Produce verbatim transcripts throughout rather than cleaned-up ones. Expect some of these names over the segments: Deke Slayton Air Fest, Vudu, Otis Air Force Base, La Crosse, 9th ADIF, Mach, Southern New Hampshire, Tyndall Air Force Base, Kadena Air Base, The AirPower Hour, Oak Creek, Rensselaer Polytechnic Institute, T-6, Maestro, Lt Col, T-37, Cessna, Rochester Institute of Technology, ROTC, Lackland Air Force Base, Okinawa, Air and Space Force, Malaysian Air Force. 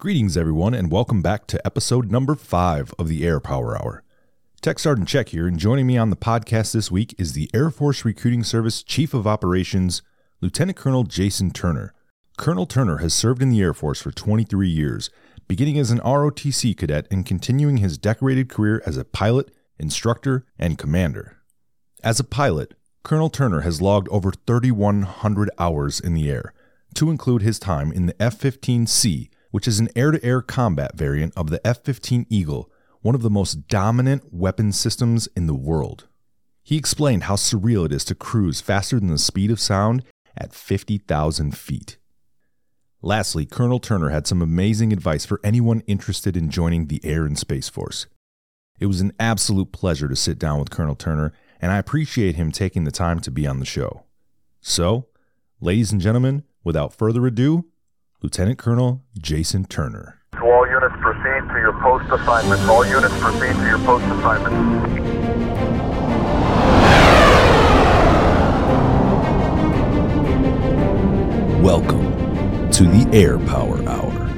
Greetings, everyone, and welcome back to episode number five of the Air Power Hour. Tech Sergeant Check here, and joining me on the podcast this week is the Air Force Recruiting Service Chief of Operations, Lieutenant Colonel Jason Turner. Colonel Turner has served in the Air Force for twenty-three years, beginning as an R O T C cadet and continuing his decorated career as a pilot, instructor, and commander. As a pilot, Colonel Turner has logged over thirty-one hundred hours in the air, to include his time in the F fifteen C, which is an air-to-air combat variant of the F fifteen Eagle, one of the most dominant weapon systems in the world. He explained how surreal it is to cruise faster than the speed of sound at fifty thousand feet. Lastly, Colonel Turner had some amazing advice for anyone interested in joining the Air and Space Force. It was an absolute pleasure to sit down with Colonel Turner, and I appreciate him taking the time to be on the show. So, ladies and gentlemen, without further ado, Lieutenant Colonel Jason Turner. To all units, proceed to your post assignments. All units, proceed to your post assignments. Welcome to the Air Power Hour.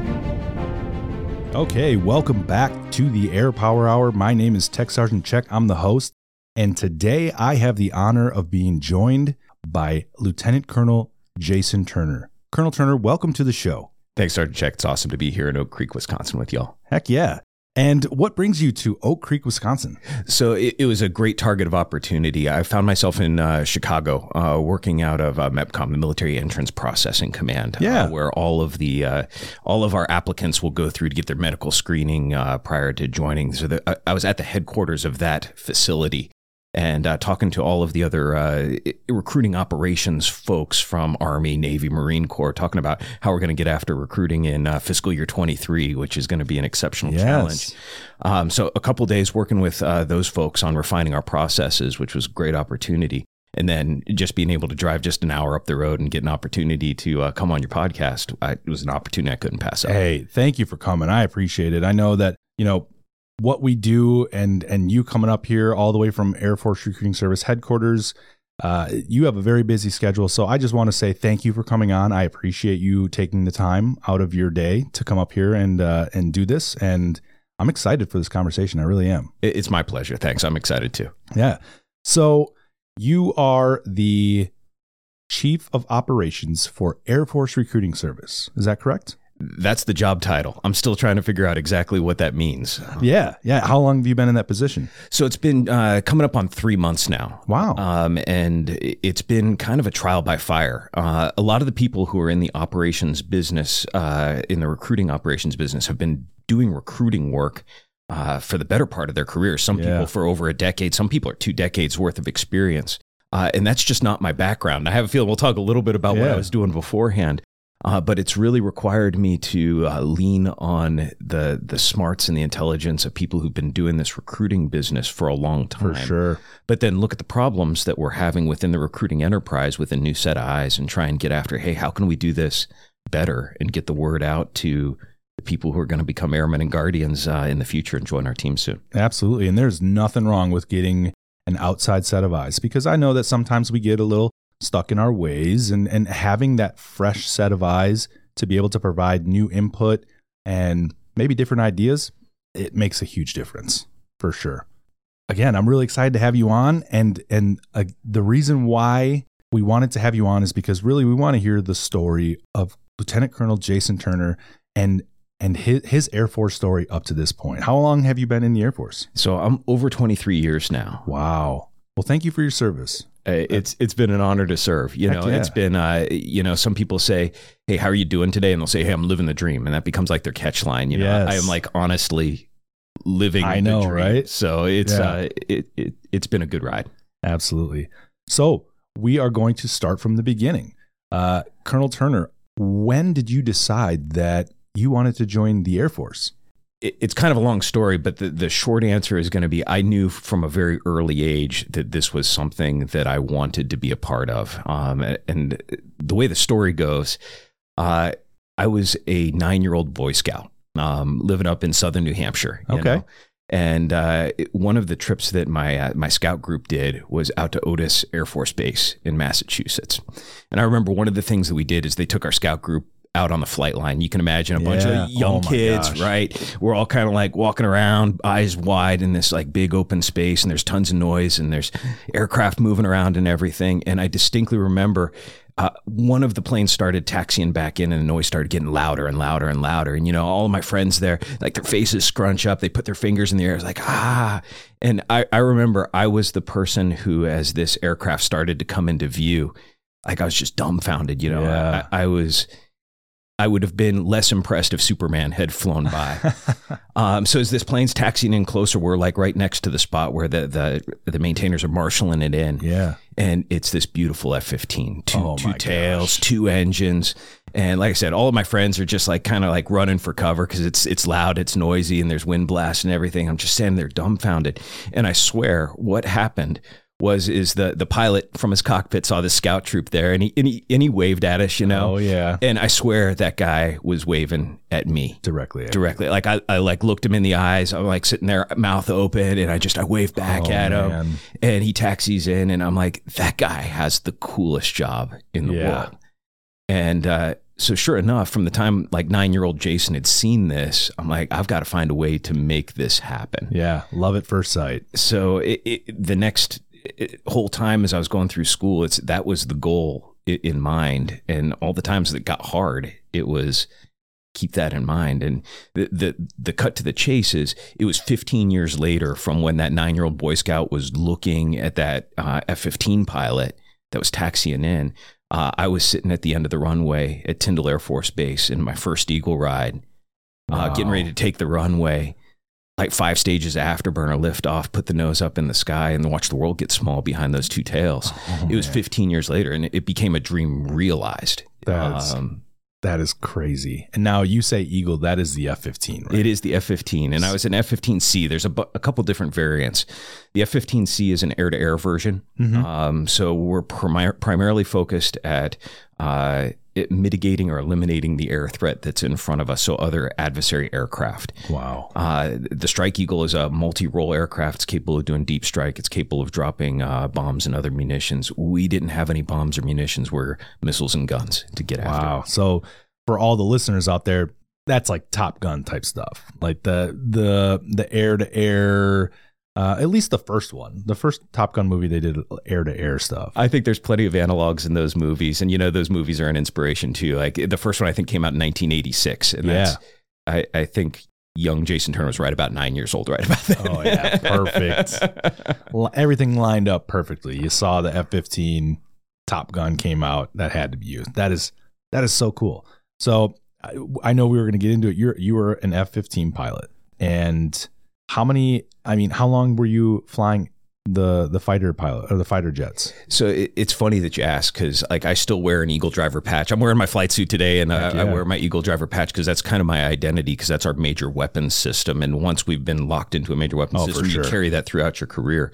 Okay, welcome back to the Air Power Hour. My name is Tech Sergeant Check. I'm the host, and today I have the honor of being joined by Lieutenant Colonel Jason Turner. Colonel Turner, welcome to the show. Thanks, Sergeant Check. It's awesome to be here in Oak Creek, Wisconsin with y'all. Heck yeah. And what brings you to Oak Creek, Wisconsin? So it, it was a great target of opportunity. I found myself in uh, Chicago uh, working out of uh, MEPCOM, the Military Entrance Processing Command, yeah. uh, where all of the uh, all of our applicants will go through to get their medical screening uh, prior to joining. So the, I, I was at the headquarters of that facility. And uh, talking to all of the other uh, recruiting operations folks from Army, Navy, Marine Corps, talking about how we're going to get after recruiting in uh, fiscal year twenty-three, which is going to be an exceptional yes. challenge. Um, so a couple of days working with uh, those folks on refining our processes, which was a great opportunity. And then just being able to drive just an hour up the road and get an opportunity to uh, come on your podcast, I, it was an opportunity I couldn't pass up. Hey, thank you for coming. I appreciate it. I know that, you know, what we do and and you coming up here all the way from Air Force Recruiting Service headquarters, uh, you have a very busy schedule. So I just want to say thank you for coming on. I appreciate you taking the time out of your day to come up here and uh, and do this. And I'm excited for this conversation. I really am. It's my pleasure. Thanks. I'm excited too. Yeah. So you are the Chief of Operations for Air Force Recruiting Service. Is that correct? That's the job title. I'm still trying to figure out exactly what that means. Yeah. Yeah. How long have you been in that position? So it's been uh, coming up on three months now. Wow. Um, and it's been kind of a trial by fire. Uh, a lot of the people who are in the operations business, uh, in the recruiting operations business, have been doing recruiting work uh, for the better part of their career. Some yeah. people for over a decade. Some people are two decades worth of experience. Uh, and that's just not my background. I have a feeling we'll talk a little bit about yeah. what I was doing beforehand. Uh, but it's really required me to uh, lean on the the smarts and the intelligence of people who've been doing this recruiting business for a long time. For sure. But then look at the problems that we're having within the recruiting enterprise with a new set of eyes and try and get after, hey, how can we do this better and get the word out to the people who are going to become airmen and guardians uh, in the future and join our team soon? Absolutely. And there's nothing wrong with getting an outside set of eyes, because I know that sometimes we get a little stuck in our ways, and, and having that fresh set of eyes to be able to provide new input and maybe different ideas, it makes a huge difference for sure. Again, I'm really excited to have you on. And, and uh, the reason why we wanted to have you on is because really we want to hear the story of Lieutenant Colonel Jason Turner and And his, his Air Force story up to this point. How long have you been in the Air Force? So I'm over twenty-three years now. Wow. Well, thank you for your service. It's it's been an honor to serve. You know, yeah. it's been, uh, you know, some people say, hey, how are you doing today? And they'll say, hey, I'm living the dream. And that becomes like their catch line. You yes. know, I am like, honestly living I know, the dream. Right? So it's, yeah. uh, it, it, it's been a good ride. Absolutely. So we are going to start from the beginning. Uh, Colonel Turner, when did you decide that you wanted to join the Air Force? It's kind of a long story, but the, the short answer is going to be I knew from a very early age that this was something that I wanted to be a part of. Um, and the way the story goes, uh, I was a nine-year-old Boy Scout um, living up in Southern New Hampshire. You okay. know? And uh, one of the trips that my uh, my scout group did was out to Otis Air Force Base in Massachusetts. And I remember one of the things that we did is they took our scout group out on the flight line. You can imagine a yeah. bunch of young oh kids, gosh. right? We're all kind of like walking around, eyes wide in this like big open space, and there's tons of noise and there's aircraft moving around and everything. And I distinctly remember uh, one of the planes started taxiing back in, and the noise started getting louder and louder and louder. And, you know, all of my friends there, like their faces scrunch up, they put their fingers in the air. It's like, ah. And I, I remember I was the person who, as this aircraft started to come into view, like I was just dumbfounded, you know, yeah. I, I was, I would have been less impressed if Superman had flown by. um, so as this plane's taxiing in closer, we're like right next to the spot where the, the, the maintainers are marshaling it in. Yeah. And it's this beautiful F fifteen, two, oh two tails, gosh. two engines. And like I said, all of my friends are just like kind of like running for cover because it's it's loud, it's noisy, and there's wind blasts and everything. I'm just standing there dumbfounded. And I swear what happened was is the the pilot from his cockpit saw this scout troop there, and he, and he and he waved at us, you know. Oh yeah. And I swear that guy was waving at me directly. At directly. You. Like I, I like looked him in the eyes. I'm like sitting there, mouth open, and I just I wave back oh, at man. him. And he taxis in, and I'm like, that guy has the coolest job in the yeah. world. And uh, so sure enough, from the time like nine-year-old Jason had seen this, I'm like, I've got to find a way to make this happen. Yeah, love at first sight. So it, it, the next. It, whole time as I was going through school, it's that was the goal in mind, and all the times that it got hard, it was keep that in mind. And the the the cut to the chase is it was fifteen years later from when that nine year old Boy Scout was looking at that uh, F fifteen pilot that was taxiing in. Uh, I was sitting at the end of the runway at Tyndall Air Force Base in my first Eagle ride, wow. uh, getting ready to take the runway. Like five stages afterburner, lift off, put the nose up in the sky, and watch the world get small behind those two tails. Oh, it was man. fifteen years later, and it became a dream realized. That's, um, that is crazy. And now you say Eagle, that is the F fifteen, right? It is the F fifteen, and I was an F fifteen C. There's a, bu- a couple different variants. The F fifteen C is an air-to-air version. Mm-hmm. Um, so we're prim- primarily focused at uh, it mitigating or eliminating the air threat that's in front of us, so other adversary aircraft. Wow. Uh, the Strike Eagle is a multi-role aircraft. It's capable of doing deep strike. It's capable of dropping uh, bombs and other munitions. We didn't have any bombs or munitions. We're missiles and guns to get wow. after. Wow. So for all the listeners out there, that's like Top Gun type stuff. Like the the the air-to-air... Uh, at least the first one, the first Top Gun movie, they did air to air stuff. I think there's plenty of analogs in those movies. And, you know, those movies are an inspiration too. Like the first one, I think came out in nineteen eighty-six. And yeah. that's, I, I think young Jason Turner was right about nine years old, right about that. Oh yeah. Perfect. Well, everything lined up perfectly. You saw the F fifteen, Top Gun came out. That had to be used. That is, that is so cool. So I, I know we were going to get into it. You're, you were an F fifteen pilot, and how many, I mean, how long were you flying the the fighter pilot or the fighter jets? So it, it's funny that you ask, because like I still wear an Eagle driver patch. I'm wearing my flight suit today, and I, yeah. I wear my Eagle driver patch because that's kind of my identity, because that's our major weapons system. And once we've been locked into a major weapons oh, system, sure. you carry that throughout your career.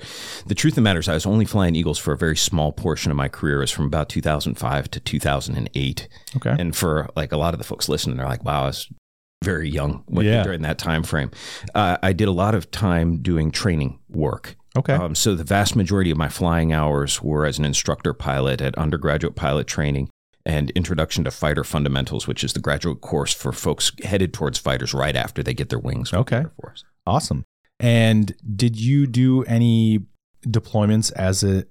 The truth of the matter is I was only flying Eagles for a very small portion of my career. It was from about two thousand five to two thousand eight. Okay. And for like a lot of the folks listening, they're like, wow, I was very young when, yeah. during that time frame. Uh, I did a lot of time doing training work. Okay. Um, so the vast majority of my flying hours were as an instructor pilot at undergraduate pilot training and introduction to fighter fundamentals, which is the graduate course for folks headed towards fighters right after they get their wings. Okay. The awesome. And did you do any deployments as a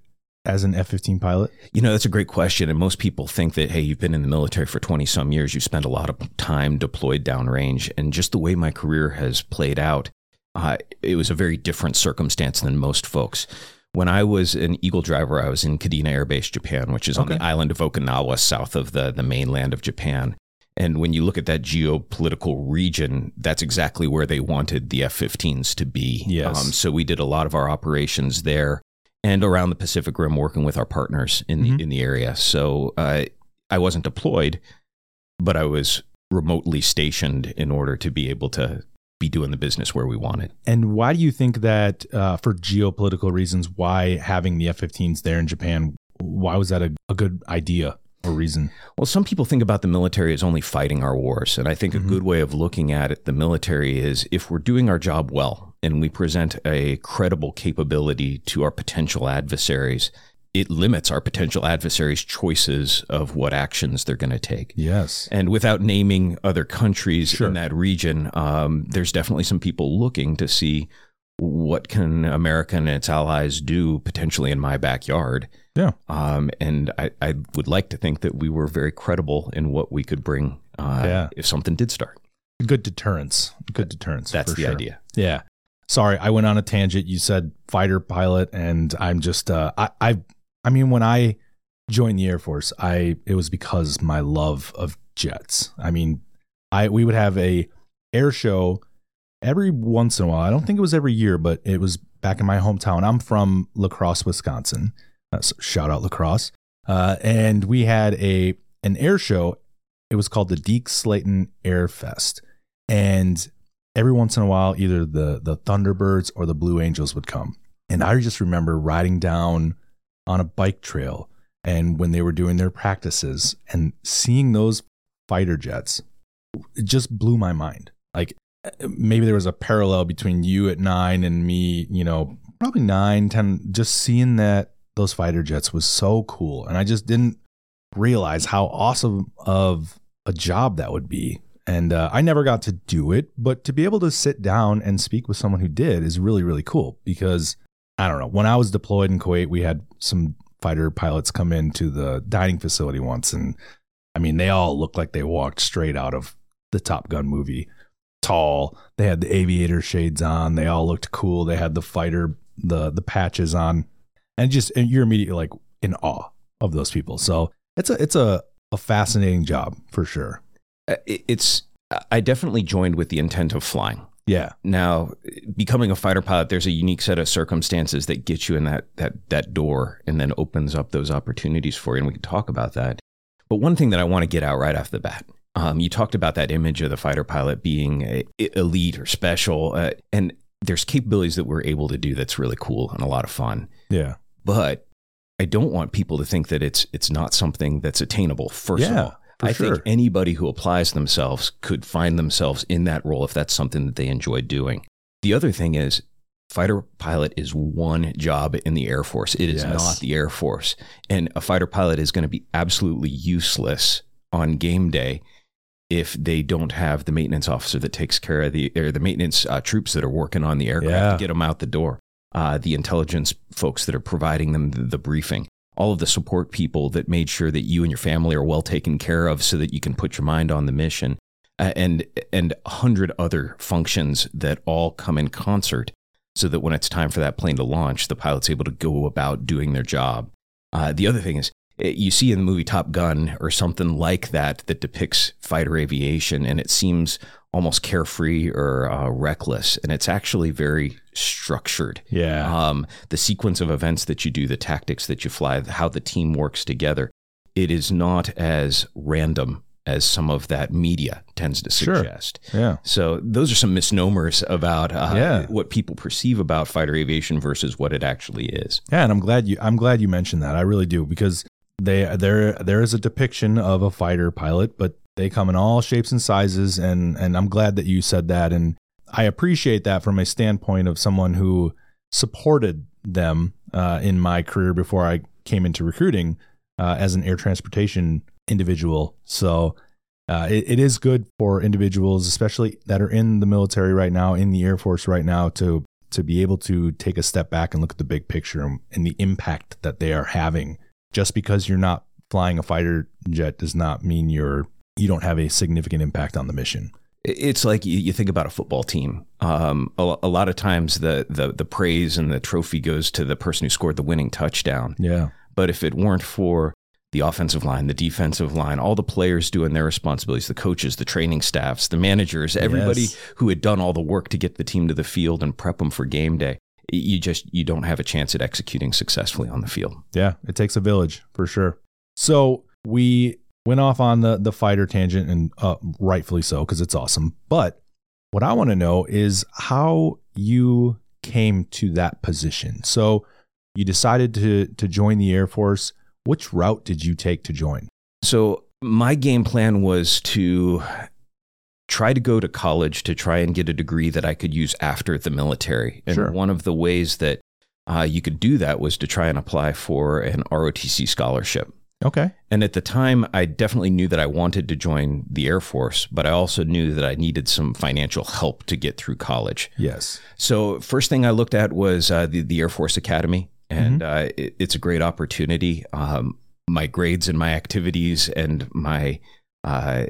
as an F fifteen pilot? You know, that's a great question. And most people think that, hey, you've been in the military for twenty some years. You've spent a lot of time deployed downrange. And just the way my career has played out, uh, it was a very different circumstance than most folks. When I was an Eagle driver, I was in Kadena Air Base, Japan, which is okay. on the island of Okinawa, south of the, the mainland of Japan. And when you look at that geopolitical region, that's exactly where they wanted the F fifteens to be. Yes. Um, so we did a lot of our operations there and around the Pacific Rim, working with our partners in the, mm-hmm. in the area. So uh, I wasn't deployed, but I was remotely stationed in order to be able to be doing the business where we wanted. And why do you think that uh, for geopolitical reasons, why having the F fifteens there in Japan, why was that a, a good idea or reason? Well, some people think about the military as only fighting our wars. And I think mm-hmm. a good way of looking at it, the military is if we're doing our job well, and we present a credible capability to our potential adversaries, it limits our potential adversaries' choices of what actions they're going to take. Yes. And without naming other countries sure. in that region, um, there's definitely some people looking to see what can America and its allies do potentially in my backyard. Yeah. Um, and I, I would like to think that we were very credible in what we could bring uh, yeah. if something did start. Good deterrence. Good deterrence. That's the sure. idea. Yeah. Sorry, I went on a tangent. You said fighter pilot, and I'm just, uh, I, I, I mean, when I joined the Air Force, I it was because my love of jets. I mean, I we would have a air show every once in a while. I don't think it was every year, but it was back in my hometown. I'm from La Crosse, Wisconsin. Uh, so shout out La Crosse. Uh, and we had a an air show. It was called the Deke Slayton Air Fest, and every once in a while, either the the Thunderbirds or the Blue Angels would come. And I just remember riding down on a bike trail, and when they were doing their practices and seeing those fighter jets, it just blew my mind. Like, maybe there was a parallel between you at nine and me, you know, probably nine, ten, just seeing that those fighter jets was so cool. And I just didn't realize how awesome of a job that would be. And uh, I never got to do it, but to be able to sit down and speak with someone who did is really, really cool because, I don't know, when I was deployed in Kuwait, we had some fighter pilots come into the dining facility once. And I mean, they all looked like they walked straight out of the Top Gun movie. Tall. They had the aviator shades on. They all looked cool. They had the fighter, the the patches on. And just and you're immediately like in awe of those people. So it's a it's a, a fascinating job for sure. It's, I definitely joined with the intent of flying. Yeah. Now, becoming a fighter pilot, there's a unique set of circumstances that get you in that that that door and then opens up those opportunities for you. And we can talk about that. But one thing that I want to get out right off the bat, um, you talked about that image of the fighter pilot being a, elite or special. Uh, and there's capabilities that we're able to do that's really cool and a lot of fun. Yeah. But I don't want people to think that it's it's not something that's attainable, first yeah. of all. For I sure. think anybody who applies themselves could find themselves in that role if that's something that they enjoy doing. The other thing is, fighter pilot is one job in the Air Force. It yes. is not the Air Force. And a fighter pilot is going to be absolutely useless on game day if they don't have the maintenance officer that takes care of the, or the maintenance uh, troops that are working on the aircraft yeah. to get them out the door, uh, the intelligence folks that are providing them the, the briefing. All of the support people that made sure that you and your family are well taken care of so that you can put your mind on the mission, uh, and and a hundred other functions that all come in concert so that when it's time for that plane to launch, the pilot's able to go about doing their job. Uh, the other thing is, you see in the movie Top Gun or something like that that depicts fighter aviation, and it seems almost carefree or uh, reckless, and it's actually very structured. Yeah. Um, the sequence of events that you do, the tactics that you fly, how the team works together, it is not as random as some of that media tends to suggest. Sure. Yeah. So those are some misnomers about uh, yeah. what people perceive about fighter aviation versus what it actually is. Yeah, and I'm glad you I'm glad you mentioned that. I really do, because They there there is a depiction of a fighter pilot, but they come in all shapes and sizes, and and I'm glad that you said that, and I appreciate that from a standpoint of someone who supported them uh, in my career before I came into recruiting uh, as an air transportation individual. So uh, it, it is good for individuals, especially that are in the military right now, in the Air Force right now, to to be able to take a step back and look at the big picture and the impact that they are having. Just because you're not flying a fighter jet does not mean you're you don't have a significant impact on the mission. It's like you, you think about a football team. Um, a, a lot of times the, the the praise and the trophy goes to the person who scored the winning touchdown. Yeah. But if it weren't for the offensive line, the defensive line, all the players doing their responsibilities, the coaches, the training staffs, the managers, everybody yes. who had done all the work to get the team to the field and prep them for game day, you just, you don't have a chance at executing successfully on the field. Yeah. It takes a village for sure. So we went off on the, the fighter tangent, and uh, rightfully so, because it's awesome. But what I want to know is how you came to that position. So you decided to, to join the Air Force. Which route did you take to join? So my game plan was to try to go to college to try and get a degree that I could use after the military. And sure. one of the ways that uh, you could do that was to try and apply for an R O T C scholarship. Okay. And at the time, I definitely knew that I wanted to join the Air Force, but I also knew that I needed some financial help to get through college. Yes. So first thing I looked at was uh, the, the Air Force Academy, and mm-hmm. uh, it, it's a great opportunity. Um, my grades and my activities and my... Uh,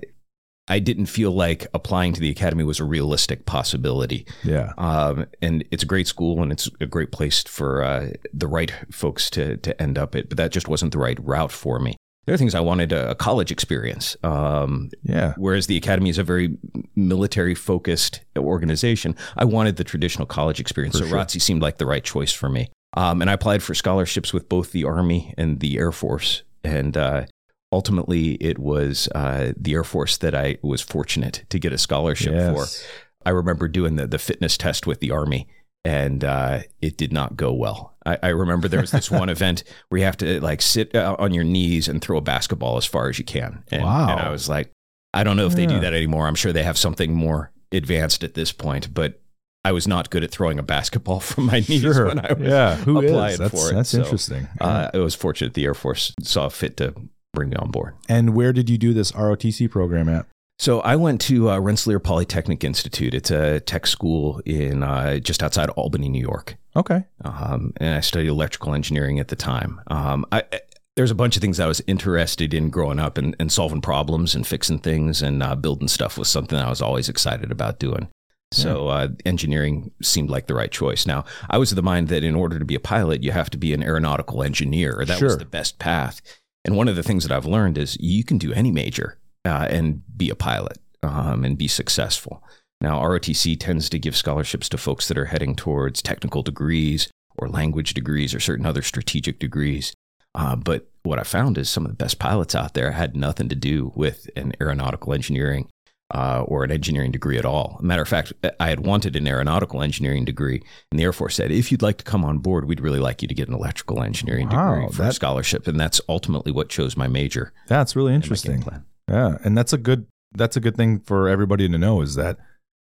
I didn't feel like applying to the academy was a realistic possibility. Yeah. Um, and it's a great school and it's a great place for uh, the right folks to to end up at, but that just wasn't the right route for me. There are things I wanted a, a college experience. Um, yeah. Whereas the academy is a very military focused organization, I wanted the traditional college experience. For so sure. R O T C seemed like the right choice for me. Um, and I applied for scholarships with both the Army and the Air Force, and uh, ultimately, it was uh, the Air Force that I was fortunate to get a scholarship yes. for. I remember doing the, the fitness test with the Army, and uh, it did not go well. I, I remember there was this one event where you have to like sit on your knees and throw a basketball as far as you can. And, wow. and I was like, I don't know if yeah. they do that anymore. I'm sure they have something more advanced at this point, but I was not good at throwing a basketball from my knees sure. when I was yeah. Who applied is? That's, for it. That's so, interesting. Yeah. Uh, I was fortunate the Air Force saw fit to bring me on board. And where did you do this R O T C program at? So I went to uh, Rensselaer Polytechnic Institute. It's a tech school in uh, just outside Albany, New York. Okay. Um, and I studied electrical engineering at the time. Um, I, I, there's a bunch of things I was interested in growing up, and, and solving problems and fixing things and uh, building stuff was something I was always excited about doing. So uh, engineering seemed like the right choice. Now, I was of the mind that in order to be a pilot, you have to be an aeronautical engineer. That sure. was the best path. And one of the things that I've learned is you can do any major uh, and be a pilot um, and be successful. Now, R O T C tends to give scholarships to folks that are heading towards technical degrees or language degrees or certain other strategic degrees. Uh, but what I found is some of the best pilots out there had nothing to do with an aeronautical engineering uh, or an engineering degree at all. Matter of fact, I had wanted an aeronautical engineering degree, and the Air Force said, if you'd like to come on board, we'd really like you to get an electrical engineering wow, degree for that, a scholarship. And that's ultimately what chose my major. That's really interesting. Yeah. And that's a good, that's a good thing for everybody to know, is that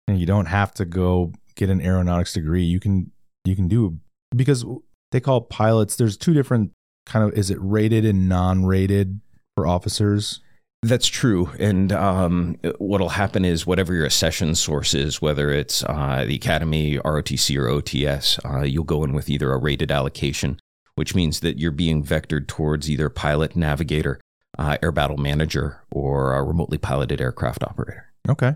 you don't have to go get an aeronautics degree. You can, you can do, because they call pilots, there's two different kind of, is it rated and non-rated for officers? That's true. And um, what'll happen is whatever your accession source is, whether it's uh, the Academy, R O T C, or O T S, uh, you'll go in with either a rated allocation, which means that you're being vectored towards either pilot, navigator, uh, air battle manager, or a remotely piloted aircraft operator. Okay.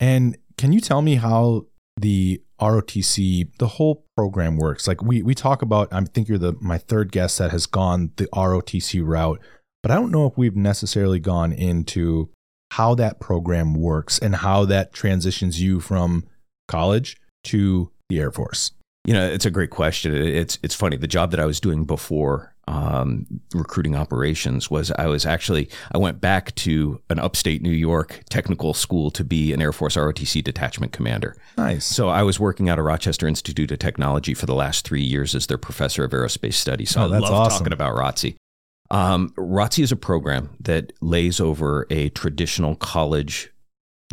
And can you tell me how the R O T C, the whole program works? Like we we talk about, I think you're the my third guest that has gone the R O T C route. But I don't know if we've necessarily gone into how that program works and how that transitions you from college to the Air Force. You know, it's a great question. It's it's funny. The job that I was doing before um, recruiting operations was I was actually, I went back to an upstate New York technical school to be an Air Force R O T C detachment commander. Nice. So I was working out of Rochester Institute of Technology for the last three years as their professor of aerospace studies. So oh, that's I love awesome. Talking about R O T C. Um, R O T C is a program that lays over a traditional college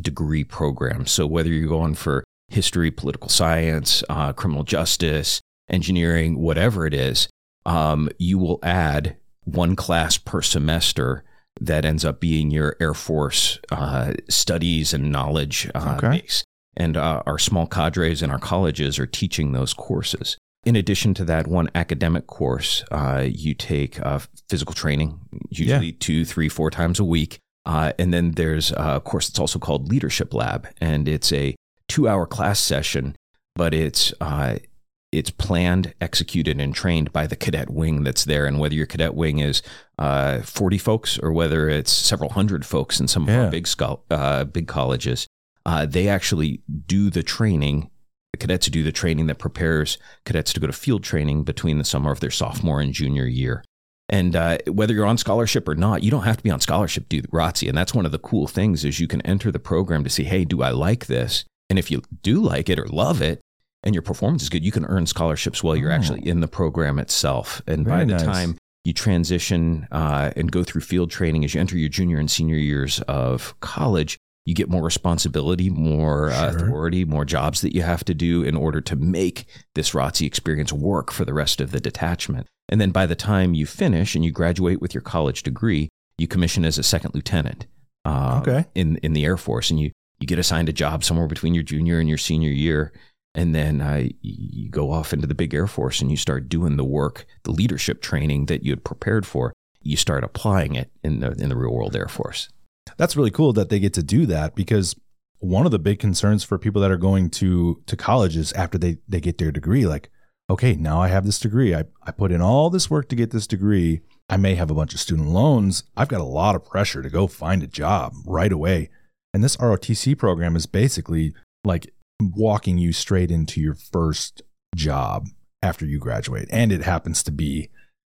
degree program. So whether you're going for history, political science, uh, criminal justice, engineering, whatever it is, um, you will add one class per semester that ends up being your Air Force uh, studies and knowledge uh, okay. base. And uh, our small cadres in our colleges are teaching those courses. In addition to that one academic course, uh, you take uh, physical training, usually yeah. two, three, four times a week. Uh, and then there's a course that's also called Leadership Lab. And it's a two-hour class session, but it's uh, it's planned, executed, and trained by the cadet wing that's there. And whether your cadet wing is uh, forty folks or whether it's several hundred folks in some yeah. of our big, sco- uh, big colleges, uh, they actually do the training. The cadets do the training that prepares cadets to go to field training between the summer of their sophomore and junior year. And uh, whether you're on scholarship or not, you don't have to be on scholarship to do R O T C. And that's one of the cool things, is you can enter the program to see, hey, do I like this? And if you do like it or love it and your performance is good, you can earn scholarships while you're oh. actually in the program itself. And Very by the nice. Time you transition uh, and go through field training as you enter your junior and senior years of college, you get more responsibility, more sure. authority, more jobs that you have to do in order to make this R O T C experience work for the rest of the detachment. And then by the time you finish and you graduate with your college degree, you commission as a second lieutenant uh, okay. in, in the Air Force. And you, you get assigned a job somewhere between your junior and your senior year. And then uh, you go off into the big Air Force and you start doing the work, the leadership training that you had prepared for. You start applying it in the in the real world Air Force. That's really cool that they get to do that, because one of the big concerns for people that are going to to college is after they, they get their degree, like, okay, now I have this degree. I, I put in all this work to get this degree. I may have a bunch of student loans. I've got a lot of pressure to go find a job right away. And this R O T C program is basically like walking you straight into your first job after you graduate. And it happens to be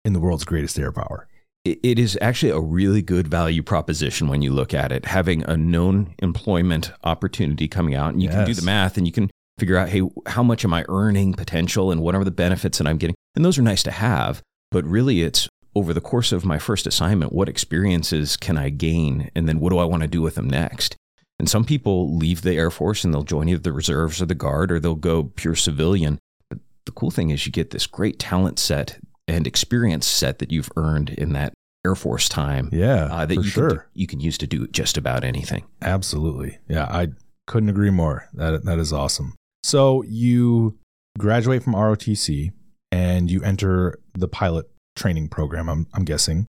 in the world's greatest air power. It is actually a really good value proposition when you look at it, having a known employment opportunity coming out. And you yes. can do the math and you can figure out, hey, how much am I earning potential and what are the benefits that I'm getting? And those are nice to have, but really it's over the course of my first assignment, what experiences can I gain? And then what do I want to do with them next? And some people leave the Air Force and they'll join either the reserves or the Guard, or they'll go pure civilian. But the cool thing is you get this great talent set and experience set that you've earned in that Air Force time. Yeah, uh, that for you, sure. can, you can use to do just about anything. Absolutely. Yeah, I couldn't agree more. That That is awesome. So you graduate from R O T C and you enter the pilot training program, I'm, I'm guessing.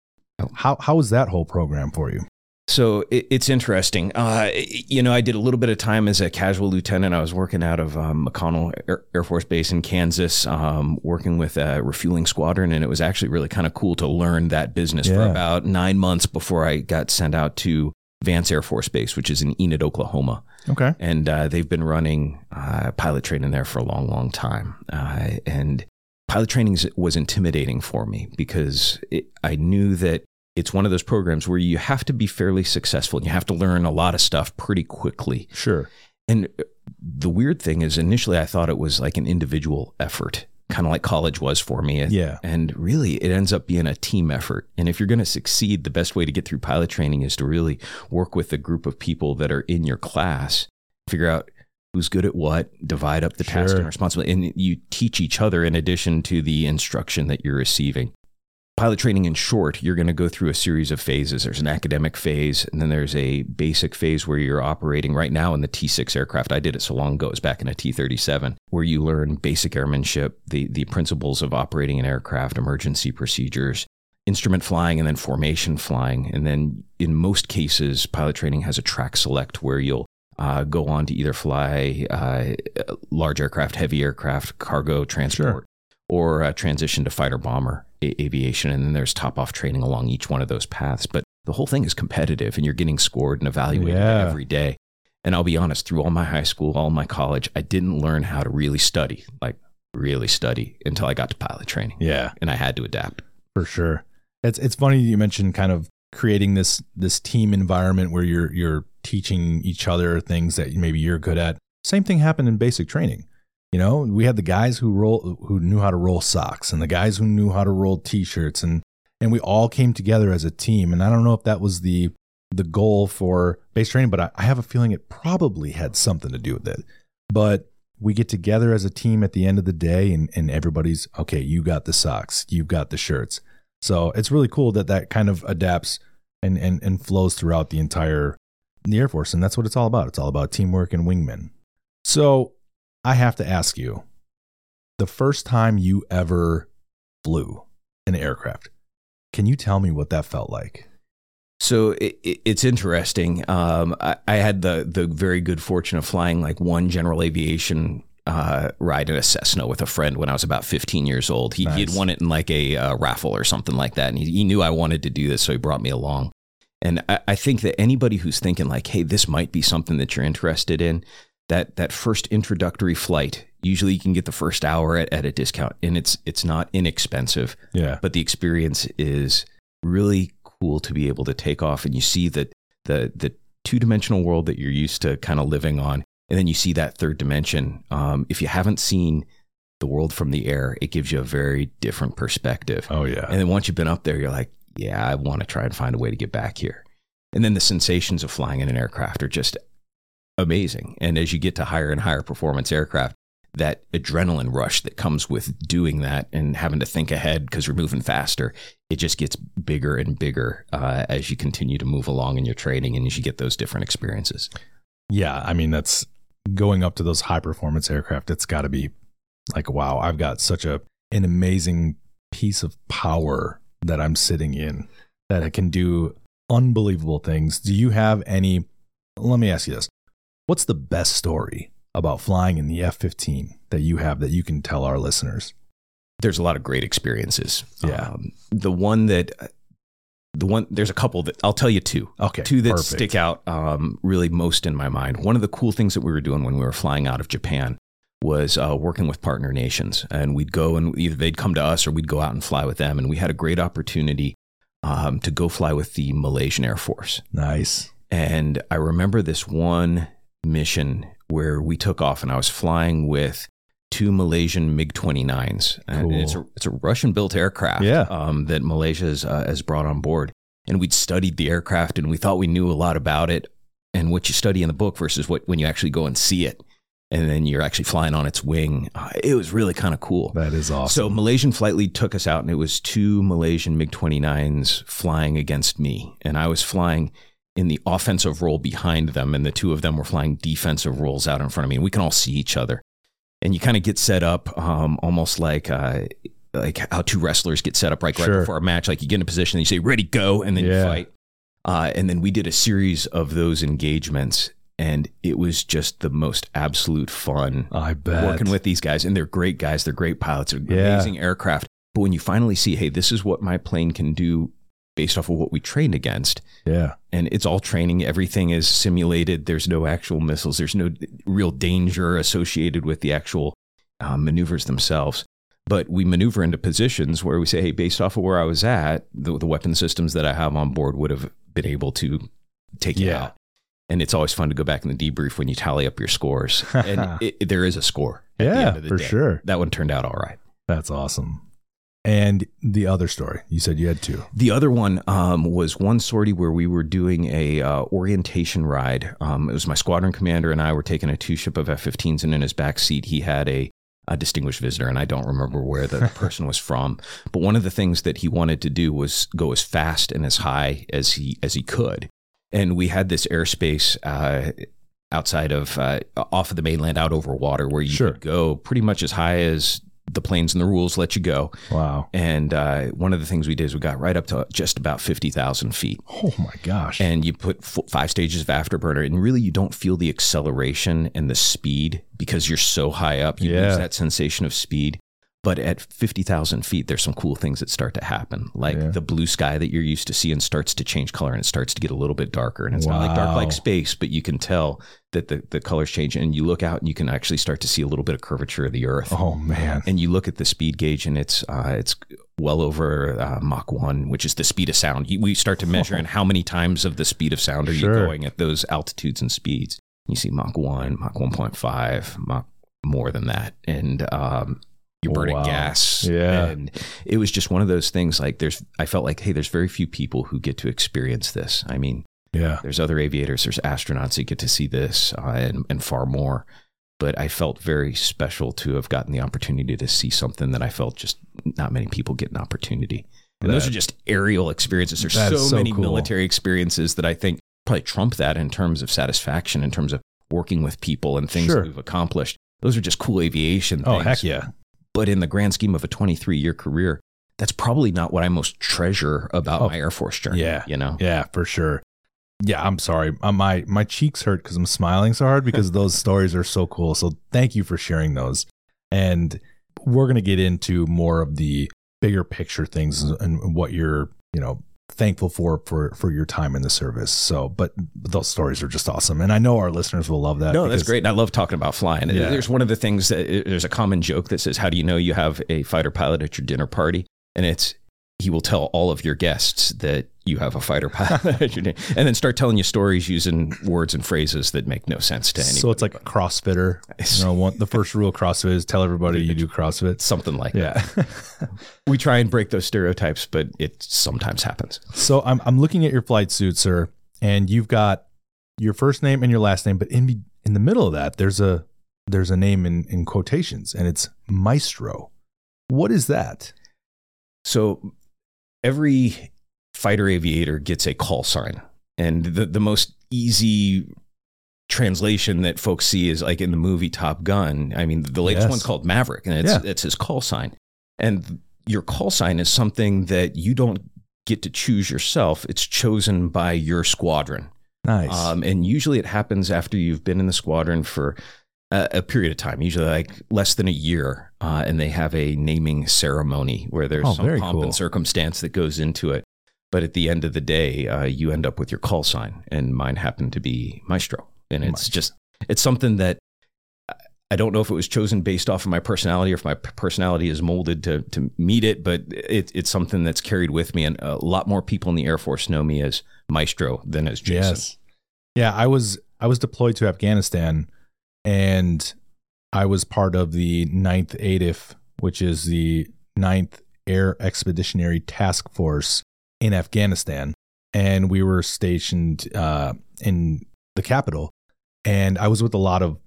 How How was that whole program for you? So it, it's interesting. Uh, you know, I did a little bit of time as a casual lieutenant. I was working out of um, McConnell Air, Air Force Base in Kansas, um, working with a refueling squadron. And it was actually really kind of cool to learn that business yeah. for about nine months before I got sent out to Vance Air Force Base, which is in Enid, Oklahoma. Okay. And uh, they've been running uh, pilot training there for a long, long time. Uh, and pilot training was intimidating for me because it, I knew that it's one of those programs where you have to be fairly successful and you have to learn a lot of stuff pretty quickly. Sure. And the weird thing is initially I thought it was like an individual effort, kind of like college was for me. Yeah. And really it ends up being a team effort. And if you're going to succeed, the best way to get through pilot training is to really work with a group of people that are in your class, figure out who's good at what, divide up the sure. task and responsibility, and you teach each other in addition to the instruction that you're receiving. Pilot training, in short, you're going to go through a series of phases. There's an academic phase, and then there's a basic phase where you're operating right now in the T six aircraft. I did it so long ago, it was back in a T thirty-seven, where you learn basic airmanship, the, the principles of operating an aircraft, emergency procedures, instrument flying, and then formation flying. And then in most cases, pilot training has a track select where you'll uh, go on to either fly uh, large aircraft, heavy aircraft, cargo, transport, sure. or uh, transition to fighter bomber aviation, and then there's top-off training along each one of those paths. But the whole thing is competitive, and you're getting scored and evaluated yeah. every day. And I'll be honest, through all my high school, all my college, I didn't learn how to really study, like really study, until I got to pilot training. Yeah. And I had to adapt. For sure. It's it's funny you mentioned kind of creating this this team environment where you're you're teaching each other things that maybe you're good at. Same thing happened in basic training. You know, we had the guys who roll, who knew how to roll socks, and the guys who knew how to roll T-shirts, and and we all came together as a team. And I don't know if that was the the goal for base training, but I, I have a feeling it probably had something to do with it. But we get together as a team at the end of the day, and and everybody's okay. You got the socks, you've got the shirts. So it's really cool that that kind of adapts and and and flows throughout the entire the Air Force, and that's what it's all about. It's all about teamwork and wingmen. So I have to ask you, the first time you ever flew an aircraft, can you tell me what that felt like? So it, it, it's interesting. Um, I, I had the the very good fortune of flying like one general aviation uh, ride in a Cessna with a friend when I was about fifteen years old. He, nice. he had won it in like a uh, raffle or something like that. And he, he knew I wanted to do this, so he brought me along. And I, I think that anybody who's thinking like, hey, this might be something that you're interested in, That that first introductory flight, usually you can get the first hour at, at a discount, and it's it's not inexpensive. Yeah. But the experience is really cool to be able to take off, and you see that the the two dimensional world that you're used to kind of living on, and then you see that third dimension. Um, if you haven't seen the world from the air, it gives you a very different perspective. Oh yeah. And then once you've been up there, you're like, yeah, I want to try and find a way to get back here. And then the sensations of flying in an aircraft are just amazing. And as you get to higher and higher performance aircraft, that adrenaline rush that comes with doing that and having to think ahead because you're moving faster, it just gets bigger and bigger uh, as you continue to move along in your training and as you get those different experiences. Yeah, I mean, that's going up to those high performance aircraft. It's got to be like, wow, I've got such a an amazing piece of power that I'm sitting in that it can do unbelievable things. Do you have any, let me ask you this, what's the best story about flying in the F fifteen that you have that you can tell our listeners? There's a lot of great experiences. Yeah. Um, the one that, the one, there's a couple that, I'll tell you two. Okay. Two that perfect. stick out um, really most in my mind. One of the cool things that we were doing when we were flying out of Japan was uh, working with partner nations. And we'd go and either they'd come to us or we'd go out and fly with them. And we had a great opportunity um, to go fly with the Malaysian Air Force. Nice. And I remember this one mission where we took off and I was flying with two Malaysian MiG twenty-nines. Cool. And it's a, it's a Russian-built aircraft yeah. um, that Malaysia has, uh, has brought on board. And we'd studied the aircraft and we thought we knew a lot about it and what you study in the book versus what when you actually go and see it. And then you're actually flying on its wing. Uh, it was really kind of cool. That is awesome. So Malaysian Flight Lead took us out and it was two Malaysian MiG twenty-nines flying against me. And I was flying in the offensive role behind them, and the two of them were flying defensive roles out in front of me, and we can all see each other. And you kind of get set up um, almost like uh, like how two wrestlers get set up right, sure. right before a match. Like you get in a position, and you say, ready, go, and then yeah. you fight. Uh, and then we did a series of those engagements, and it was just the most absolute fun I bet. working with these guys. And they're great guys. They're great pilots. They're yeah. amazing aircraft. But when you finally see, hey, this is what my plane can do based off of what we trained against. Yeah. And it's all training. Everything is simulated. There's no actual missiles. There's no real danger associated with the actual uh, maneuvers themselves. But we maneuver into positions where we say, hey, based off of where I was at, the, the weapon systems that I have on board would have been able to take yeah. it out. And it's always fun to go back in the debrief when you tally up your scores. And it, it, there is a score. At yeah, the end of the for day. sure. That one turned out all right. That's awesome. And the other story, you said you had two. The other one um, was one sortie where we were doing a uh, orientation ride. Um, it was my squadron commander and I were taking a two ship of F fifteens, and in his back seat he had a, a distinguished visitor, and I don't remember where the person was from. But one of the things that he wanted to do was go as fast and as high as he as he could. And we had this airspace uh, outside of uh, off of the mainland, out over water, where you sure. could go pretty much as high as the planes and the rules let you go. Wow. And uh, one of the things we did is we got right up to just about fifty thousand feet. Oh my gosh. And you put f- five stages of afterburner, and really you don't feel the acceleration and the speed because you're so high up. You yeah. lose that sensation of speed. But at fifty thousand feet, there's some cool things that start to happen. Like yeah. the blue sky that you're used to seeing starts to change color, and it starts to get a little bit darker. And it's wow. not like dark like space, but you can tell that the, the colors change. And you look out and you can actually start to see a little bit of curvature of the earth. Oh, man. And you look at the speed gauge, and it's uh, it's well over uh, Mach one, which is the speed of sound. You, we start to measure in how many times of the speed of sound are sure. you going at those altitudes and speeds. You see Mach one, Mach one point five, Mach more than that. And um You're burning wow. gas. Yeah. And it was just one of those things, like there's, I felt like, hey, there's very few people who get to experience this. I mean, yeah. there's other aviators, there's astronauts that get to see this uh, and, and far more. But I felt very special to have gotten the opportunity to see something that I felt just not many people get an opportunity. And that, those are just aerial experiences. There's so, so many cool. military experiences that I think probably trump that in terms of satisfaction, in terms of working with people and things sure. that we've accomplished. Those are just cool aviation things. Oh, heck yeah. But in the grand scheme of a twenty-three year career, that's probably not what I most treasure about oh, my Air Force journey. Yeah. You know? Yeah, for sure. Yeah. I'm sorry. My, my cheeks hurt because I'm smiling so hard because those stories are so cool. So thank you for sharing those. And we're going to get into more of the bigger picture things and what you're, you know, thankful for, for, for your time in the service. So, but, but those stories are just awesome. And I know our listeners will love that. No, because that's great. And I love talking about flying. Yeah. There's one of the things that there's a common joke that says, how do you know you have a fighter pilot at your dinner party? And it's, he will tell all of your guests that you have a fighter pilot at your dinner, and then start telling you stories using words and phrases that make no sense to anybody. So it's like a CrossFitter. You know, one, the first rule of CrossFit is tell everybody you do CrossFit. Something like yeah. that. We try and break those stereotypes, but it sometimes happens. So I'm I'm looking at your flight suit, sir, and you've got your first name and your last name, but in in the middle of that, there's a there's a name in, in quotations, and it's Maestro. What is that? So every fighter aviator gets a call sign, and the, the most easy translation that folks see is like in the movie Top Gun. I mean, the latest yes. one's called Maverick, and it's yeah. it's his call sign. And your call sign is something that you don't get to choose yourself. It's chosen by your squadron. Nice. Um, and usually it happens after you've been in the squadron for a, a period of time, usually like less than a year. Uh, and they have a naming ceremony where there's oh, some pomp cool. and circumstance that goes into it. But at the end of the day, uh, you end up with your call sign, and mine happened to be Maestro. And it's Maestro. just, it's something that I don't know if it was chosen based off of my personality or if my personality is molded to to meet it, but it, it's something that's carried with me. And a lot more people in the Air Force know me as Maestro than as Jason. Yes. Yeah, I was I was deployed to Afghanistan, and I was part of the ninth A D I F, which is the ninth Air Expeditionary Task Force in Afghanistan. And we were stationed uh, in the capital, and I was with a lot of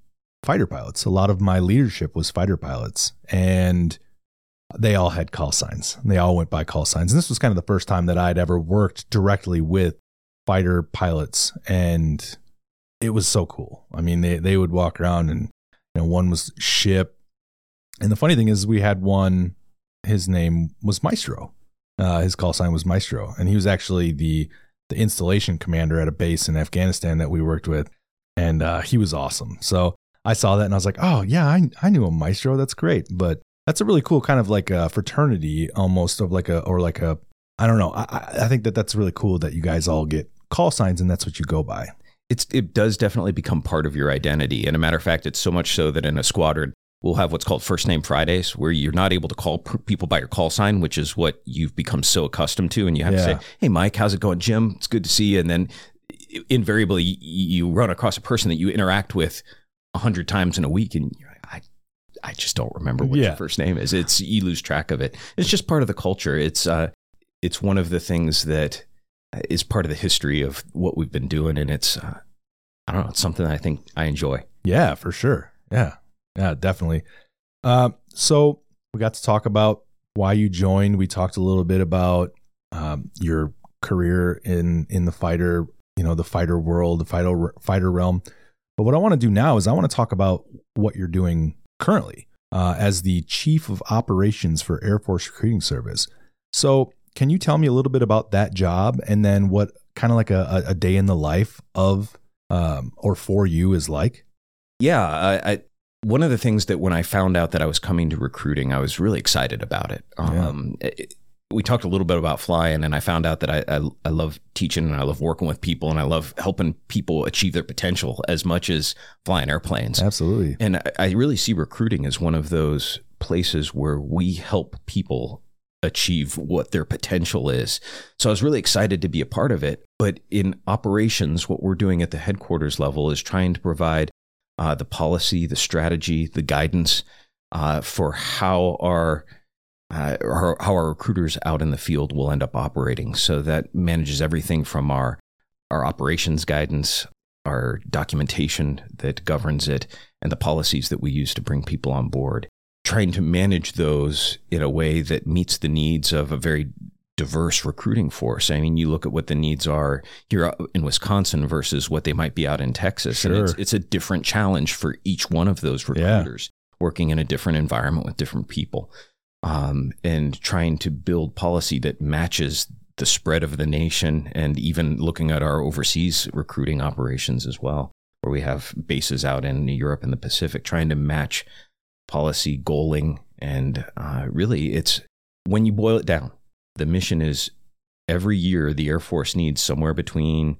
fighter pilots. A lot of my leadership was fighter pilots, and they all had call signs. They all went by call signs. And this was kind of the first time that I'd ever worked directly with fighter pilots, and it was so cool. I mean, they, they would walk around, and you know, one was Ship. And the funny thing is, we had one, his name was Maestro. Uh, his call sign was Maestro, and he was actually the the installation commander at a base in Afghanistan that we worked with, and uh, he was awesome. So I saw that and I was like, oh yeah, I I knew a Maestro. That's great. But that's a really cool kind of like a fraternity almost of like a, or like a, I don't know. I, I think that that's really cool that you guys all get call signs and that's what you go by. It's, it does definitely become part of your identity. And a matter of fact, it's so much so that in a squadron, we'll have what's called First Name Fridays, where you're not able to call per- people by your call sign, which is what you've become so accustomed to. And you have yeah. to say, hey, Mike, how's it going? Jim, it's good to see you. And then invariably you run across a person that you interact with a hundred times in a week, and you're like, I, I just don't remember what yeah. your first name is. It's, you lose track of it. It's just part of the culture. It's, uh, it's one of the things that is part of the history of what we've been doing. And it's, uh, I don't know, it's something that I think I enjoy. Yeah, for sure. Yeah. Yeah, definitely. Uh, so we got to talk about why you joined. We talked a little bit about, um, your career in, in the fighter, you know, the fighter world, the fighter fighter realm. But what I want to do now is I want to talk about what you're doing currently uh, as the Chief of Operations for Air Force Recruiting Service. So can you tell me a little bit about that job, and then what kind of like a, a day in the life of um, or for you is like? Yeah. I, I, one of the things that when I found out that I was coming to recruiting, I was really excited about it. Um, yeah. it we talked a little bit about flying, and I found out that I, I, I love teaching, and I love working with people, and I love helping people achieve their potential as much as flying airplanes. Absolutely. And I, I really see recruiting as one of those places where we help people achieve what their potential is. So I was really excited to be a part of it. But in operations, what we're doing at the headquarters level is trying to provide uh, the policy, the strategy, the guidance uh, for how our Uh, or how our recruiters out in the field will end up operating. So that manages everything from our, our operations guidance, our documentation that governs it, and the policies that we use to bring people on board. Trying to manage those in a way that meets the needs of a very diverse recruiting force. I mean, you look at what the needs are here in Wisconsin versus what they might be out in Texas. Sure. And it's, it's a different challenge for each one of those recruiters, yeah. working in a different environment with different people. Um, and trying to build policy that matches the spread of the nation, and even looking at our overseas recruiting operations as well, where we have bases out in Europe and the Pacific, trying to match policy goaling. And uh, really, it's when you boil it down, the mission is every year the Air Force needs somewhere between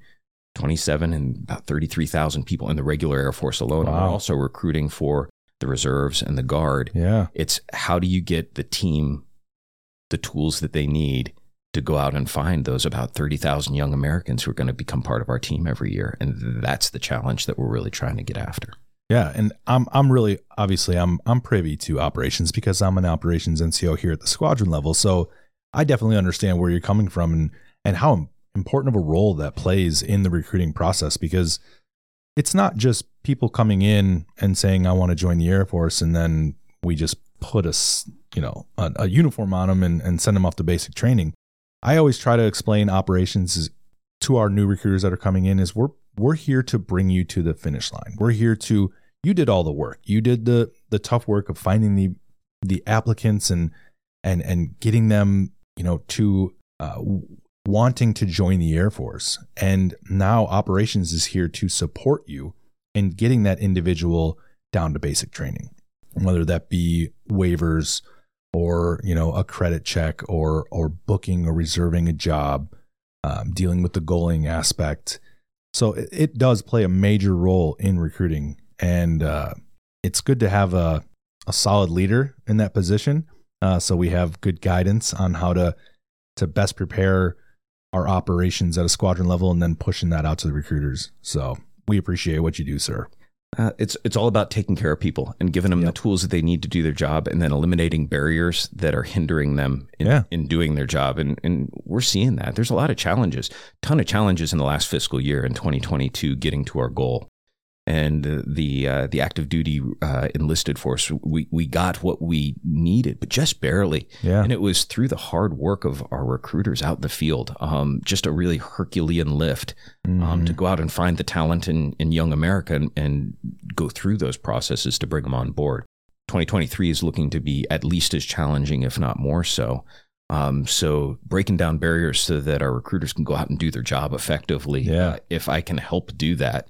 twenty-seven and about thirty-three thousand people in the regular Air Force alone. Wow. And we're also recruiting for the reserves and the guard. Yeah. It's how do you get the team the tools that they need to go out and find those about thirty thousand young Americans who are going to become part of our team every year. And that's the challenge that we're really trying to get after. Yeah. And I'm, I'm really, obviously I'm, I'm privy to operations because I'm an operations N C O here at the squadron level. So I definitely understand where you're coming from and, and how important of a role that plays in the recruiting process, because it's not just people coming in and saying, I want to join the Air Force, and then we just put a, you know, a, a uniform on them and, and send them off to basic training. I always try to explain operations to our new recruiters that are coming in is we're we're here to bring you to the finish line. We're here to, you did all the work. You did the the tough work of finding the the applicants and and and getting them, you know, to uh, wanting to join the Air Force. And now operations is here to support you in getting that individual down to basic training, whether that be waivers or, you know, a credit check or or booking or reserving a job, um, dealing with the goaling aspect. So it, it does play a major role in recruiting, and uh, it's good to have a, a solid leader in that position. Uh, so we have good guidance on how to to best prepare our operations at a squadron level, and then pushing that out to the recruiters. So we appreciate what you do, sir. Uh, it's it's all about taking care of people and giving them yep. the tools that they need to do their job, and then eliminating barriers that are hindering them in, yeah. in doing their job. And and we're seeing that. There's a lot of challenges, ton of challenges in the last fiscal year in twenty twenty-two, getting to our goal. And the the, uh, the active duty uh, enlisted force, we we got what we needed, but just barely. Yeah. And it was through the hard work of our recruiters out in the field, um, just a really Herculean lift mm-hmm. um, to go out and find the talent in, in young America and, and go through those processes to bring them on board. twenty twenty-three is looking to be at least as challenging, if not more so. Um, so breaking down barriers so that our recruiters can go out and do their job effectively. Yeah. Uh, if I can help do that,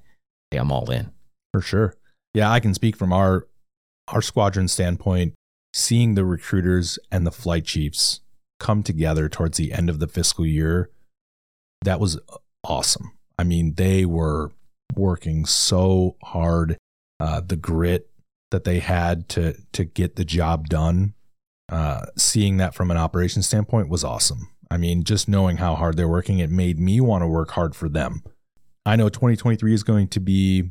yeah, I'm all in. For sure. Yeah, I can speak from our our squadron standpoint, seeing the recruiters and the flight chiefs come together towards the end of the fiscal year. That was awesome. I mean, they were working so hard. Uh, the grit that they had to to get the job done, uh, seeing that from an operations standpoint was awesome. I mean, just knowing how hard they're working, it made me want to work hard for them. I know twenty twenty-three is going to be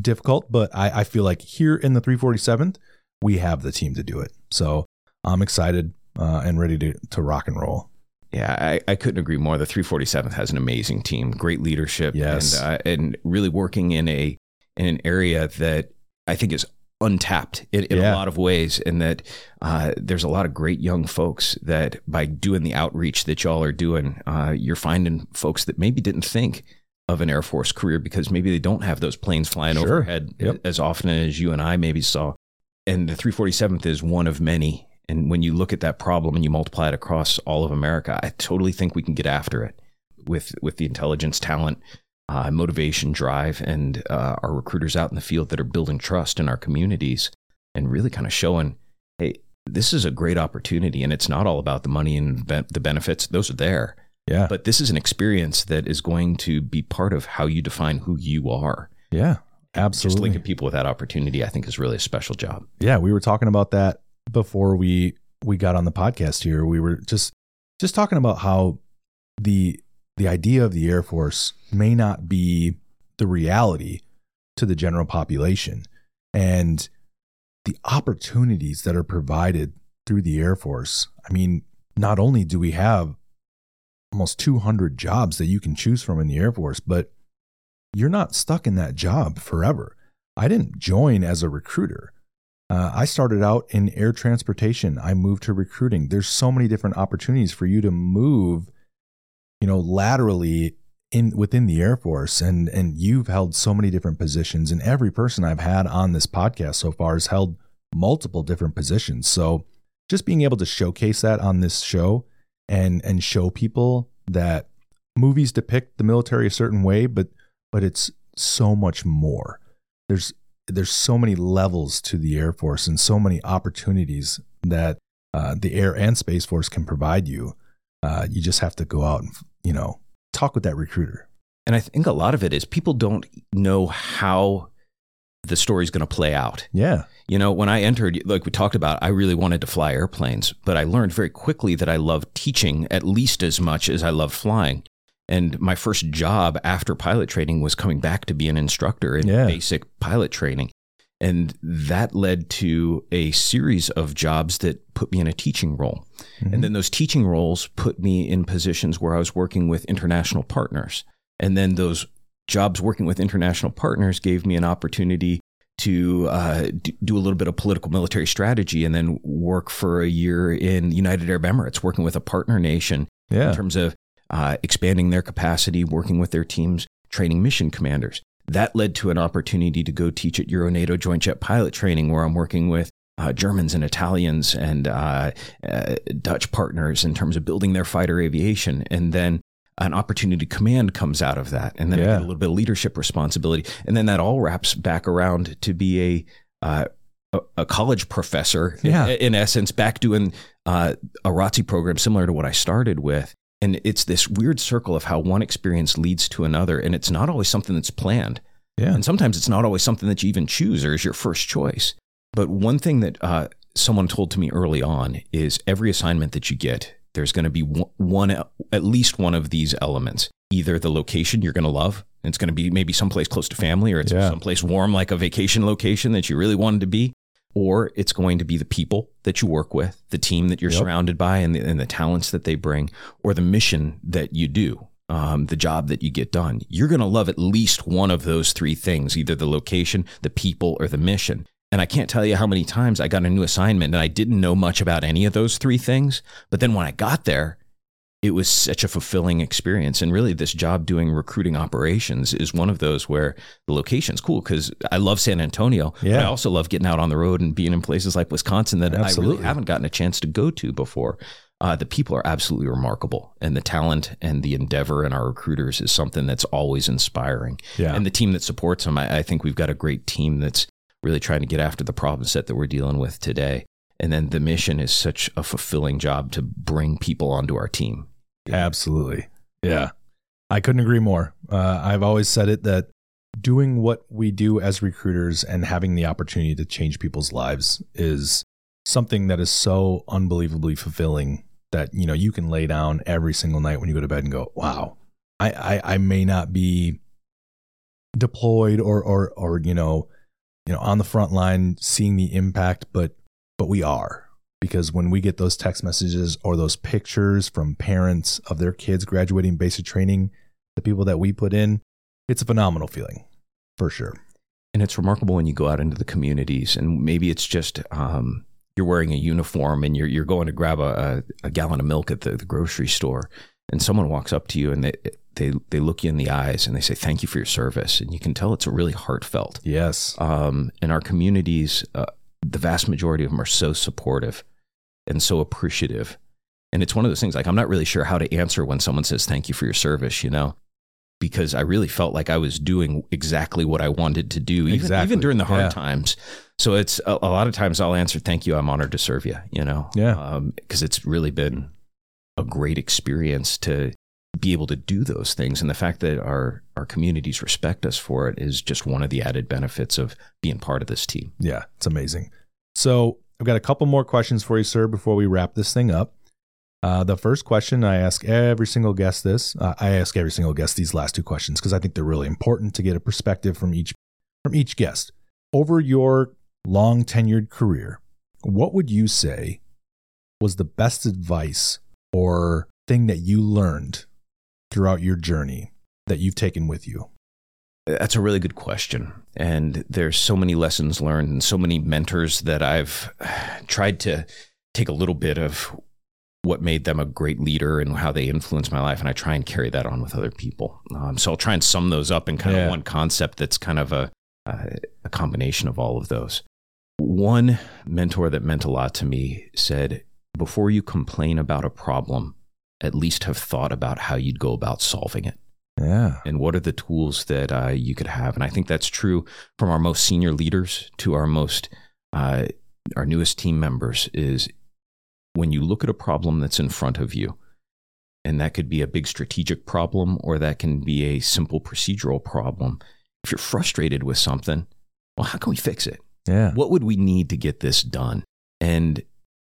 difficult, but I, I feel like here in the three forty-seventh, we have the team to do it. So I'm excited uh, and ready to, to rock and roll. Yeah, I, I couldn't agree more. The three forty-seventh has an amazing team, great leadership, yes. and, uh, and really working in a in an area that I think is untapped in, in yeah. a lot of ways, and that uh, there's a lot of great young folks that by doing the outreach that y'all are doing, uh, you're finding folks that maybe didn't think of an Air Force career because maybe they don't have those planes flying sure. overhead yep. as often as you and I maybe saw. And the three forty-seventh is one of many. And when you look at that problem and you multiply it across all of America, I totally think we can get after it with with the intelligence, talent, uh, motivation, drive, and uh, our recruiters out in the field that are building trust in our communities and really kind of showing, hey, this is a great opportunity. And it's not all about the money and the benefits. Those are there. Yeah. But this is an experience that is going to be part of how you define who you are. Yeah, absolutely. Just linking people with that opportunity, I think, is really a special job. Yeah, we were talking about that before we we got on the podcast here. We were just just talking about how the the idea of the Air Force may not be the reality to the general population, and the opportunities that are provided through the Air Force. I mean, not only do we have almost two hundred jobs that you can choose from in the Air Force, but you're not stuck in that job forever. I didn't join as a recruiter. Uh, I started out in air transportation. I moved to recruiting. There's so many different opportunities for you to move, you know, laterally in within the Air Force. And, and you've held so many different positions, and every person I've had on this podcast so far has held multiple different positions. So just being able to showcase that on this show and and show people that movies depict the military a certain way, but but it's so much more. There's there's so many levels to the Air Force and so many opportunities that uh, the Air and Space Force can provide you. Uh, you just have to go out and, you know, talk with that recruiter. And I think a lot of it is people don't know how the story's going to play out. Yeah. You know, when I entered, like we talked about, I really wanted to fly airplanes, but I learned very quickly that I love teaching at least as much as I love flying. And my first job after pilot training was coming back to be an instructor in yeah. basic pilot training. And that led to a series of jobs that put me in a teaching role. Mm-hmm. And then those teaching roles put me in positions where I was working with international partners. And then those jobs working with international partners gave me an opportunity to uh, do a little bit of political military strategy and then work for a year in United Arab Emirates, working with a partner nation yeah. in terms of uh, expanding their capacity, working with their teams, training mission commanders. That led to an opportunity to go teach at Euro NATO Joint Jet Pilot Training, where I'm working with uh, Germans and Italians and uh, uh, Dutch partners in terms of building their fighter aviation. And then an opportunity to command comes out of that. And then yeah. I get a little bit of leadership responsibility. And then that all wraps back around to be a uh, a college professor, yeah. in, in essence, back doing uh, a R O T C program similar to what I started with. And it's this weird circle of how one experience leads to another. And it's not always something that's planned. Yeah. And sometimes it's not always something that you even choose or is your first choice. But one thing that uh, someone told to me early on is every assignment that you get, there's going to be one, one, at least one of these elements, either the location you're going to love. It's going to be maybe someplace close to family, or it's yeah. someplace warm, like a vacation location that you really wanted to be, or it's going to be the people that you work with, the team that you're yep. surrounded by and the, and the talents that they bring, or the mission that you do, um, the job that you get done. You're going to love at least one of those three things, either the location, the people, or the mission. And I can't tell you how many times I got a new assignment and I didn't know much about any of those three things. But then when I got there, it was such a fulfilling experience. And really, this job doing recruiting operations is one of those where the location's cool because I love San Antonio. Yeah. But I also love getting out on the road and being in places like Wisconsin that absolutely. I really haven't gotten a chance to go to before. Uh, the people are absolutely remarkable, and the talent and the endeavor in our recruiters is something that's always inspiring. Yeah. And the team that supports them, I, I think we've got a great team that's really trying to get after the problem set that we're dealing with today. And then the mission is such a fulfilling job to bring people onto our team. Absolutely. Yeah. I couldn't agree more. Uh, I've always said it that doing what we do as recruiters and having the opportunity to change people's lives is something that is so unbelievably fulfilling that, you know, you can lay down every single night when you go to bed and go, wow, I, I, I may not be deployed or, or, or, you know, you know, on the front line, seeing the impact, but but we are, because when we get those text messages or those pictures from parents of their kids graduating basic training, the people that we put in, it's a phenomenal feeling, for sure. And it's remarkable when you go out into the communities, and maybe it's just um, you're wearing a uniform and you're you're going to grab a, a gallon of milk at the, the grocery store, and someone walks up to you and they. They they look you in the eyes and they say, thank you for your service. And you can tell it's really heartfelt. Yes. Um, in our communities, uh, the vast majority of them are so supportive and so appreciative. And it's one of those things, like, I'm not really sure how to answer when someone says, thank you for your service, you know, because I really felt like I was doing exactly what I wanted to do, even, exactly. even during the hard yeah. times. So it's a, a lot of times I'll answer, thank you, I'm honored to serve you, you know, yeah, um, because it's really been a great experience to be able to do those things. And the fact that our, our communities respect us for it is just one of the added benefits of being part of this team. Yeah, it's amazing. So I've got a couple more questions for you, sir, before we wrap this thing up. Uh, the first question I ask every single guest this, uh, I ask every single guest these last two questions, because I think they're really important to get a perspective from each, from each guest. Over your long tenured career, what would you say was the best advice or thing that you learned throughout your journey that you've taken with you? That's a really good question. And there's so many lessons learned and so many mentors that I've tried to take a little bit of what made them a great leader and how they influenced my life. And I try and carry that on with other people. Um, so I'll try and sum those up in kind yeah. of one concept that's kind of a, a, a combination of all of those. One mentor that meant a lot to me said, before you complain about a problem, at least have thought about how you'd go about solving it. Yeah. And what are the tools that uh, you could have? And I think that's true from our most senior leaders to our most, uh, our newest team members, is when you look at a problem that's in front of you, and that could be a big strategic problem, or that can be a simple procedural problem. If you're frustrated with something, well, how can we fix it? Yeah. What would we need to get this done? And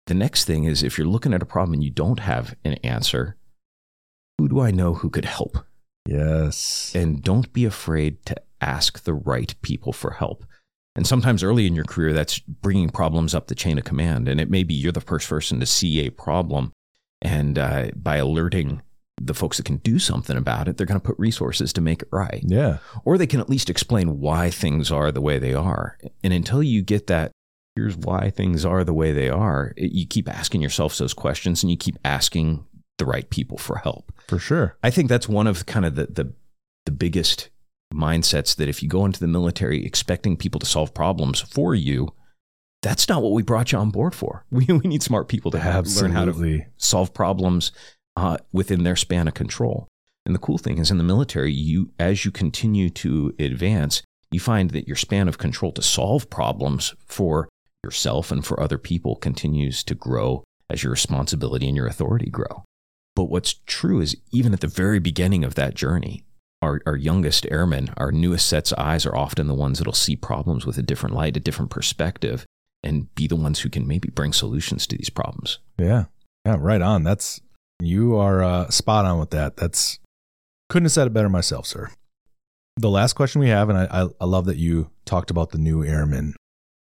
the next thing is, if you're looking at a problem and you don't have an answer, who do I know who could help? Yes. And don't be afraid to ask the right people for help. And sometimes early in your career, that's bringing problems up the chain of command. And it may be you're the first person to see a problem. And uh, by alerting the folks that can do something about it, they're going to put resources to make it right. Yeah. Or they can at least explain why things are the way they are. And until you get that, here's why things are the way they are, it, you keep asking yourself those questions, and you keep asking the right people for help. For sure. I think that's one of kind of the the, the biggest mindsets, that if you go into the military expecting people to solve problems for you, that's not what we brought you on board for. We we need smart people to have, learn how to solve problems uh, within their span of control. And the cool thing is, in the military, you as you continue to advance, you find that your span of control to solve problems for yourself and for other people continues to grow as your responsibility and your authority grow. But what's true is, even at the very beginning of that journey, Our, our youngest airmen, our newest set's eyes are often the ones that'll see problems with a different light, a different perspective, and be the ones who can maybe bring solutions to these problems. Yeah. Yeah. Right on. That's, you are uh, spot on with that. That's, couldn't have said it better myself, sir. The last question we have, and I, I, I love that you talked about the new airmen.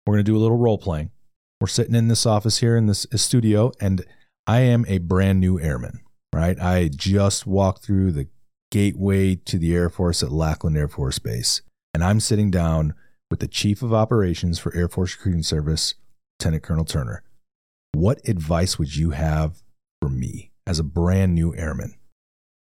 We're going to do a little role playing. We're sitting in this office here in this studio, and I am a brand new airman, right? I just walked through the gateway to the Air Force at Lackland Air Force Base. And I'm sitting down with the Chief of Operations for Air Force Recruiting Service, Lieutenant Colonel Turner. What advice would you have for me as a brand new airman?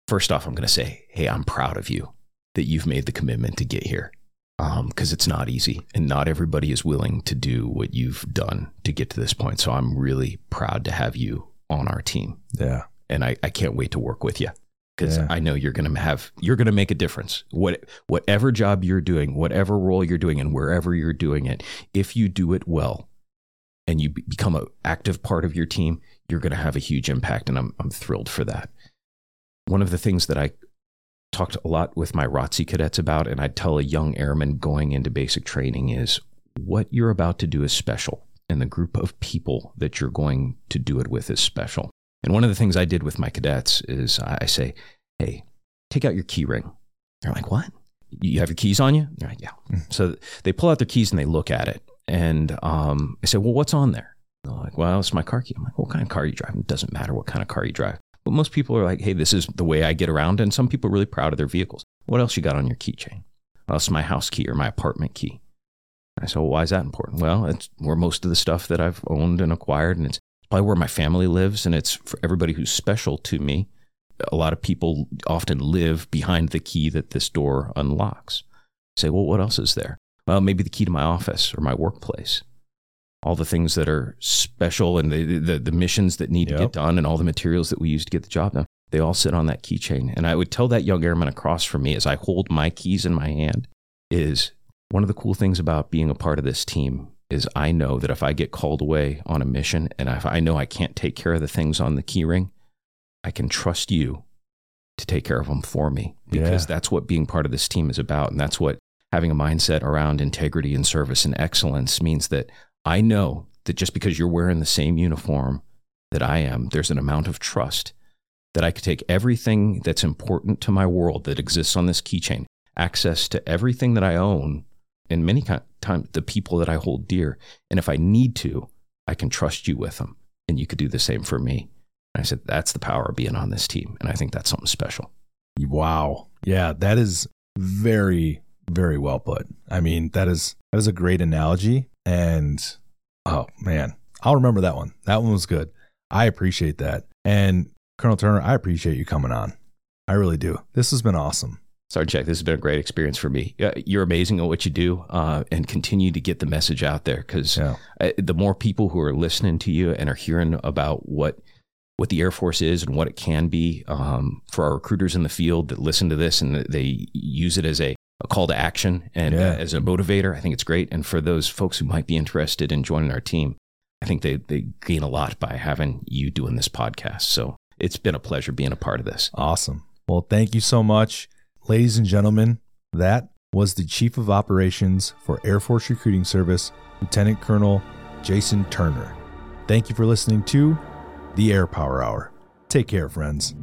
First off, I'm going to say, hey, I'm proud of you that you've made the commitment to get here, um, because it's not easy, and not everybody is willing to do what you've done to get to this point. So I'm really proud to have you on our team. Yeah. And I, I can't wait to work with you. Because yeah. I know you're going to have, you're going to make a difference. What, whatever job you're doing, whatever role you're doing, and wherever you're doing it, if you do it well and you become an active part of your team, you're going to have a huge impact. And I'm I'm thrilled for that. One of the things that I talked a lot with my R O T C cadets about, and I'd tell a young airman going into basic training, is what you're about to do is special, and the group of people that you're going to do it with is special. And one of the things I did with my cadets is I say, hey, take out your key ring. They're like, what? You have your keys on you? They're like, yeah. Mm-hmm. So they pull out their keys and they look at it. And um, I say, well, what's on there? They're like, well, it's my car key. I'm like, what kind of car are you driving? It doesn't matter what kind of car you drive. But most people are like, hey, this is the way I get around. And some people are really proud of their vehicles. What else you got on your keychain? Well, it's my house key or my apartment key. And I said, well, why is that important? Well, it's where most of the stuff that I've owned and acquired, and it's probably where my family lives, and it's for everybody who's special to me. A lot of people often live behind the key that this door unlocks. I say, well, what else is there? Well, maybe the key to my office or my workplace. All the things that are special, and the the, the missions that need yep. to get done, and all the materials that we use to get the job done, they all sit on that keychain. And I would tell that young airman across from me, as I hold my keys in my hand, is one of the cool things about being a part of this team is I know that if I get called away on a mission, and if I know I can't take care of the things on the key ring, I can trust you to take care of them for me, because yeah. that's what being part of this team is about. And that's what having a mindset around integrity and service and excellence means, that I know that just because you're wearing the same uniform that I am, there's an amount of trust that I could take everything that's important to my world that exists on this keychain, access to everything that I own, and many times the people that I hold dear. And if I need to, I can trust you with them, and you could do the same for me. And I said, that's the power of being on this team. And I think that's something special. Wow. Yeah, that is very, very well put. I mean, that is, that is a great analogy. And oh man, I'll remember that one. That one was good. I appreciate that. And Colonel Turner, I appreciate you coming on. I really do. This has been awesome. Sergeant Jack, this has been a great experience for me. You're amazing at what you do, uh, and continue to get the message out there, because yeah. the more people who are listening to you and are hearing about what what the Air Force is and what it can be, um, for our recruiters in the field that listen to this and they use it as a, a call to action and yeah. uh, as a motivator, I think it's great. And for those folks who might be interested in joining our team, I think they, they gain a lot by having you doing this podcast. So it's been a pleasure being a part of this. Awesome. Well, thank you so much. Ladies and gentlemen, that was the Chief of Operations for Air Force Recruiting Service, Lieutenant Colonel Jason Turner. Thank you for listening to The Air Power Hour. Take care, friends.